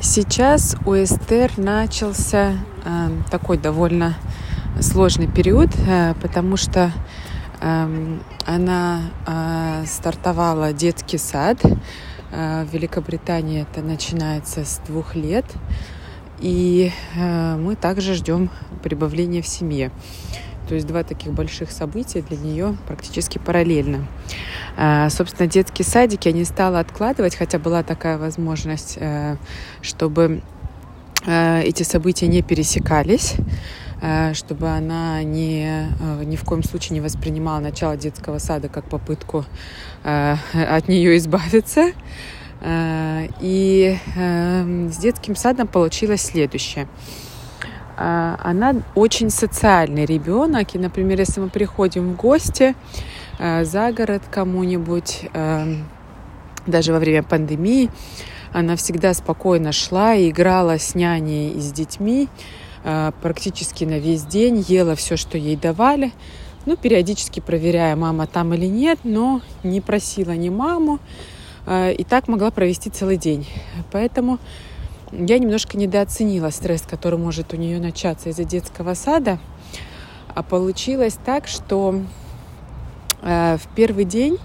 Сейчас у Эстер начался такой довольно сложный период, потому что она стартовала детский сад. В Великобритании это начинается с 2 лет. И мы также ждем прибавления в семье. То есть 2 таких больших события для нее практически параллельно. Собственно, детские садики я не стала откладывать, хотя была такая возможность, чтобы эти события не пересекались, чтобы она ни в коем случае не воспринимала начало детского сада как попытку от нее избавиться. И с детским садом получилось следующее. Она очень социальный ребенок. И, например, если мы приходим в гости за город кому-нибудь, даже во время пандемии, она всегда спокойно шла и играла с няней и с детьми практически на весь день, ела все, что ей давали. Ну, периодически проверяя, мама там или нет, но не просила ни маму. И так могла провести целый день. Поэтому я немножко недооценила стресс, который может у нее начаться из-за детского сада. А получилось так, что в первый день,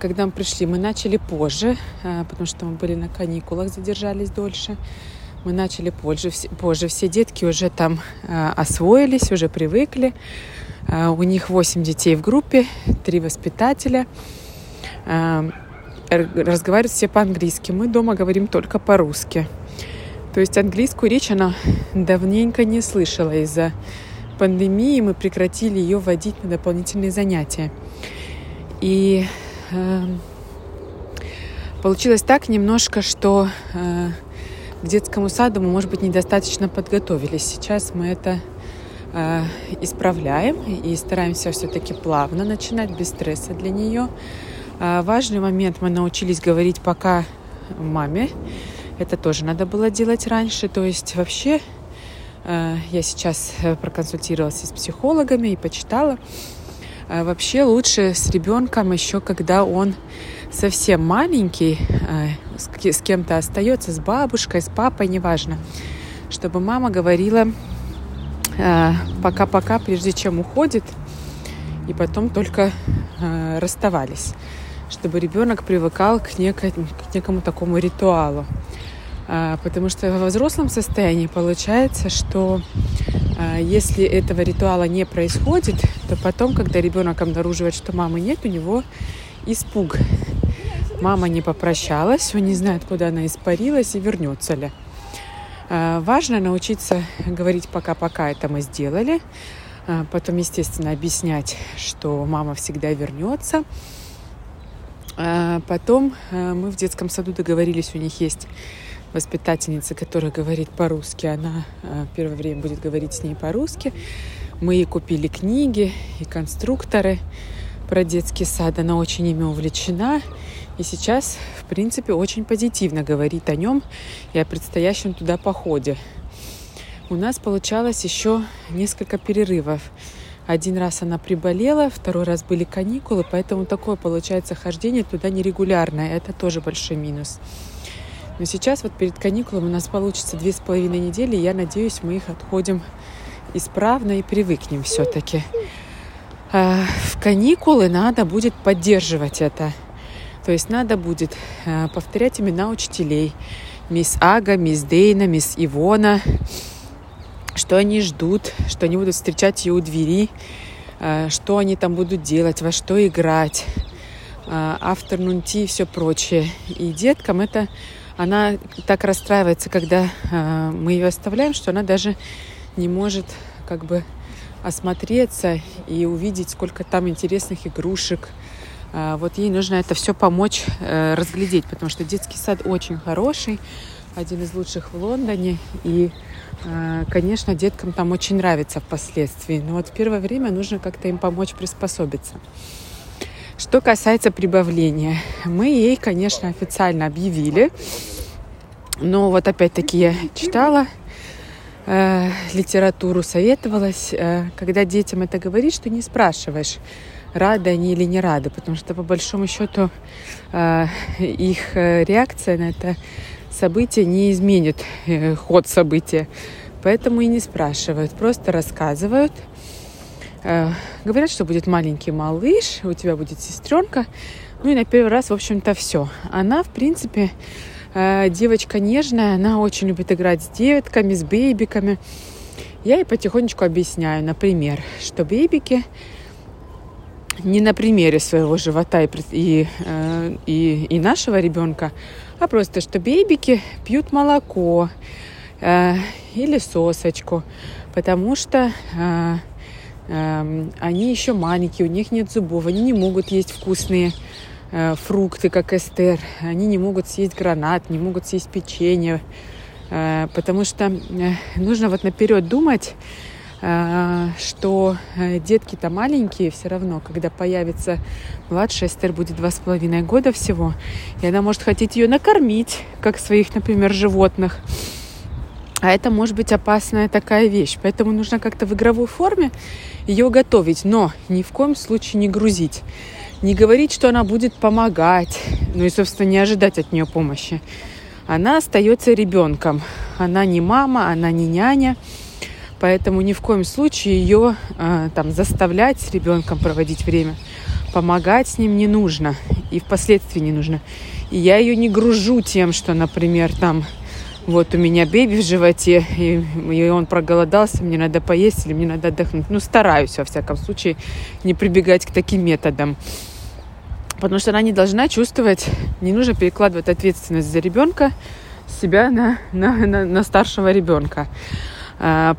когда мы пришли, мы начали позже, потому что мы были на каникулах, задержались дольше. Мы начали позже. Все детки уже там освоились, уже привыкли. У них 8 детей в группе, 3 воспитателя. Разговаривают все по-английски. Мы дома говорим только по-русски. То есть английскую речь она давненько не слышала. Из-за пандемии мы прекратили ее вводить на дополнительные занятия. И получилось так немножко, что к детскому саду мы, может быть, недостаточно подготовились. Сейчас мы это исправляем и стараемся все-таки плавно начинать, без стресса для нее. Важный момент, мы научились говорить пока маме. Это тоже надо было делать раньше. То есть вообще я сейчас проконсультировалась с психологами и почитала. Вообще лучше с ребенком еще, когда он совсем маленький, с кем-то остается, с бабушкой, с папой, неважно, чтобы мама говорила пока-пока, прежде чем уходит, и потом только расставались, чтобы ребенок привыкал к некому такому ритуалу. Потому что во взрослом состоянии получается, что если этого ритуала не происходит, то потом, когда ребенок обнаруживает, что мамы нет, у него испуг. Мама не попрощалась, он не знает, куда она испарилась и вернется ли. Важно научиться говорить «пока-пока», это мы сделали. Потом, естественно, объяснять, что мама всегда вернется. Потом мы в детском саду договорились, у них есть воспитательница, которая говорит по-русски. Она первое время будет говорить с ней по-русски. Мы ей купили книги и конструкторы про детский сад. Она очень ими увлечена. И сейчас, в принципе, очень позитивно говорит о нем и о предстоящем туда походе. У нас получалось еще несколько перерывов. 1 раз она приболела, 2 раз были каникулы, поэтому такое получается хождение туда нерегулярное. Это тоже большой минус. Но сейчас вот перед каникулами у нас получится 2,5 недели. Я надеюсь, мы их отходим исправно и привыкнем все-таки. В каникулы надо будет поддерживать это. То есть надо будет повторять имена учителей. Мисс Ага, мисс Дейна, мисс Ивона. Что они ждут, что они будут встречать ее у двери, что они там будут делать, во что играть, afternoon tea и все прочее. И деткам это... Она так расстраивается, когда мы ее оставляем, что она даже не может как бы осмотреться и увидеть, сколько там интересных игрушек. Вот ей нужно это все помочь разглядеть, потому что детский сад очень хороший, один из лучших в Лондоне. И, конечно, деткам там очень нравится впоследствии. Но вот в первое время нужно как-то им помочь приспособиться. Что касается прибавления. Мы ей, конечно, официально объявили. Но вот опять-таки я читала литературу, советовалась. Когда детям это говоришь, ты не спрашиваешь, рады они или не рады. Потому что, по большому счету, их реакция на это... событие не изменит ход события. Поэтому и не спрашивают, просто рассказывают. Говорят, что будет маленький малыш, у тебя будет сестренка. Ну и на первый раз, в общем-то, все. Она, в принципе, девочка нежная, она очень любит играть с детками, с бейбиками. Я ей потихонечку объясняю, например, что бейбики не на примере своего живота и нашего ребенка, а просто, что бейбики пьют молоко или сосочку, потому что они еще маленькие, у них нет зубов, они не могут есть вкусные фрукты, как эстер, они не могут съесть гранат, не могут съесть печенье, потому что нужно вот наперед думать, что детки-то маленькие все равно, когда появится младшая, Эстер будет 2,5 года всего, и она может хотеть ее накормить, как своих, например, животных. А это может быть опасная такая вещь. Поэтому нужно как-то в игровой форме ее готовить, но ни в коем случае не грузить. Не говорить, что она будет помогать, ну и, собственно, не ожидать от нее помощи. Она остается ребенком. Она не мама, она не няня. Поэтому ни в коем случае ее заставлять с ребенком проводить время, помогать с ним не нужно. И впоследствии не нужно. И я ее не гружу тем, что, например, вот у меня беби в животе, и он проголодался, мне надо поесть или мне надо отдохнуть. Ну, стараюсь, во всяком случае, не прибегать к таким методам. Потому что она не должна чувствовать, не нужно перекладывать ответственность за ребенка с себя на старшего ребенка.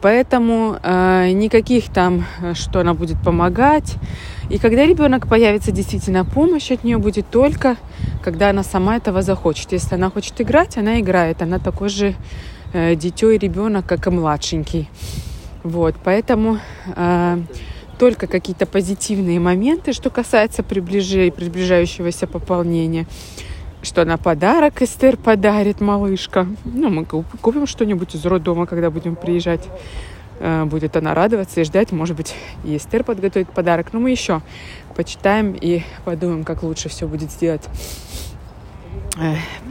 Поэтому никаких что она будет помогать. И когда ребенок появится, действительно, помощь от нее будет только, когда она сама этого захочет. Если она хочет играть, она играет. Она такой же дитё и ребенок, как и младшенький. Вот, поэтому только какие-то позитивные моменты, что касается приближающегося пополнения. Что она подарок, Эстер подарит, малышка. Ну, мы купим что-нибудь из роддома, когда будем приезжать. Будет она радоваться и ждать. Может быть, и Эстер подготовит подарок. Но мы еще почитаем и подумаем, как лучше все будет сделать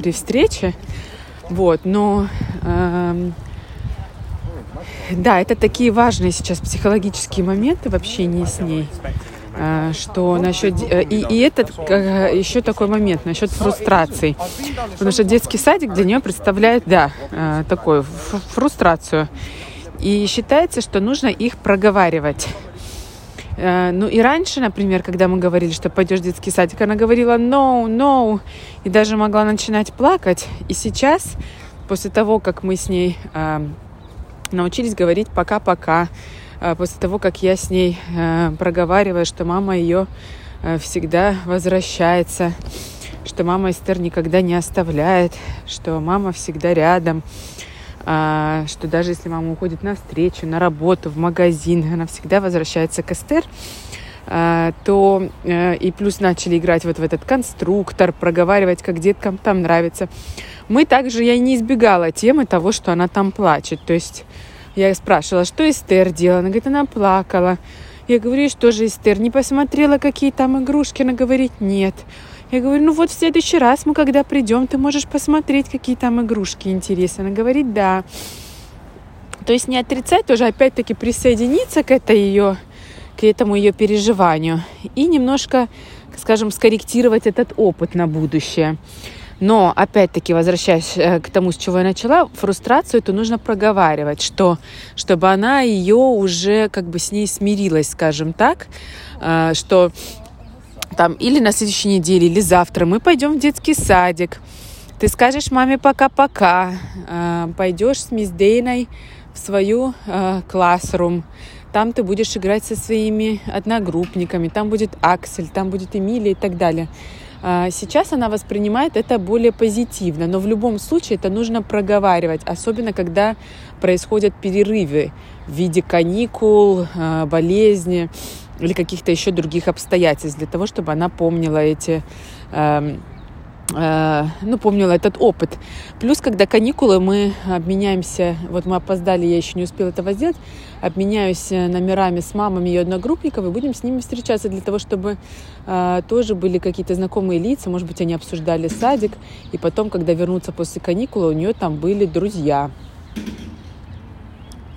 при встрече. Вот, но... Да, это такие важные сейчас психологические моменты в общении с ней. Что насчет... И это еще такой момент насчет фрустраций. Потому что детский садик для нее представляет, такую фрустрацию. И считается, что нужно их проговаривать. Ну и раньше, например, когда мы говорили, что пойдешь в детский садик, она говорила «no». И даже могла начинать плакать. И сейчас, после того, как мы с ней научились говорить «пока-пока», после того, как я с ней проговариваю, что мама ее всегда возвращается, что мама Эстер никогда не оставляет, что мама всегда рядом, что даже если мама уходит на встречу, на работу, в магазин, она всегда возвращается к Эстер, то и плюс начали играть вот в этот конструктор, проговаривать, как деткам там нравится. Я и не избегала темы того, что она там плачет, то есть я спрашивала, что Эстер делала. Она говорит, она плакала. Я говорю, что же Эстер не посмотрела, какие там игрушки? Она говорит, нет. Я говорю, в следующий раз мы, когда придем, ты можешь посмотреть, какие там игрушки интересные. Она говорит, да. То есть не отрицать, тоже опять-таки присоединиться к этому ее переживанию и немножко, скажем, скорректировать этот опыт на будущее. Но, опять-таки, возвращаясь к тому, с чего я начала, фрустрацию эту нужно проговаривать, чтобы она ее уже с ней смирилась, скажем так, что или на следующей неделе, или завтра мы пойдем в детский садик, ты скажешь маме пока-пока, пойдешь с мисс Дейной в свою классрум, там ты будешь играть со своими одногруппниками, там будет Аксель, там будет Эмилия и так далее. Сейчас она воспринимает это более позитивно, но в любом случае это нужно проговаривать, особенно когда происходят перерывы в виде каникул, болезни или каких-то еще других обстоятельств, для того, чтобы она помнила эти ну, помнила этот опыт. Плюс, когда каникулы, мы обменяемся, вот мы опоздали, я еще не успела этого сделать, обменяюсь номерами с мамами ее одногруппников и будем с ними встречаться для того, чтобы тоже были какие-то знакомые лица, может быть, они обсуждали садик, и потом, когда вернутся после каникулы, у нее там были друзья.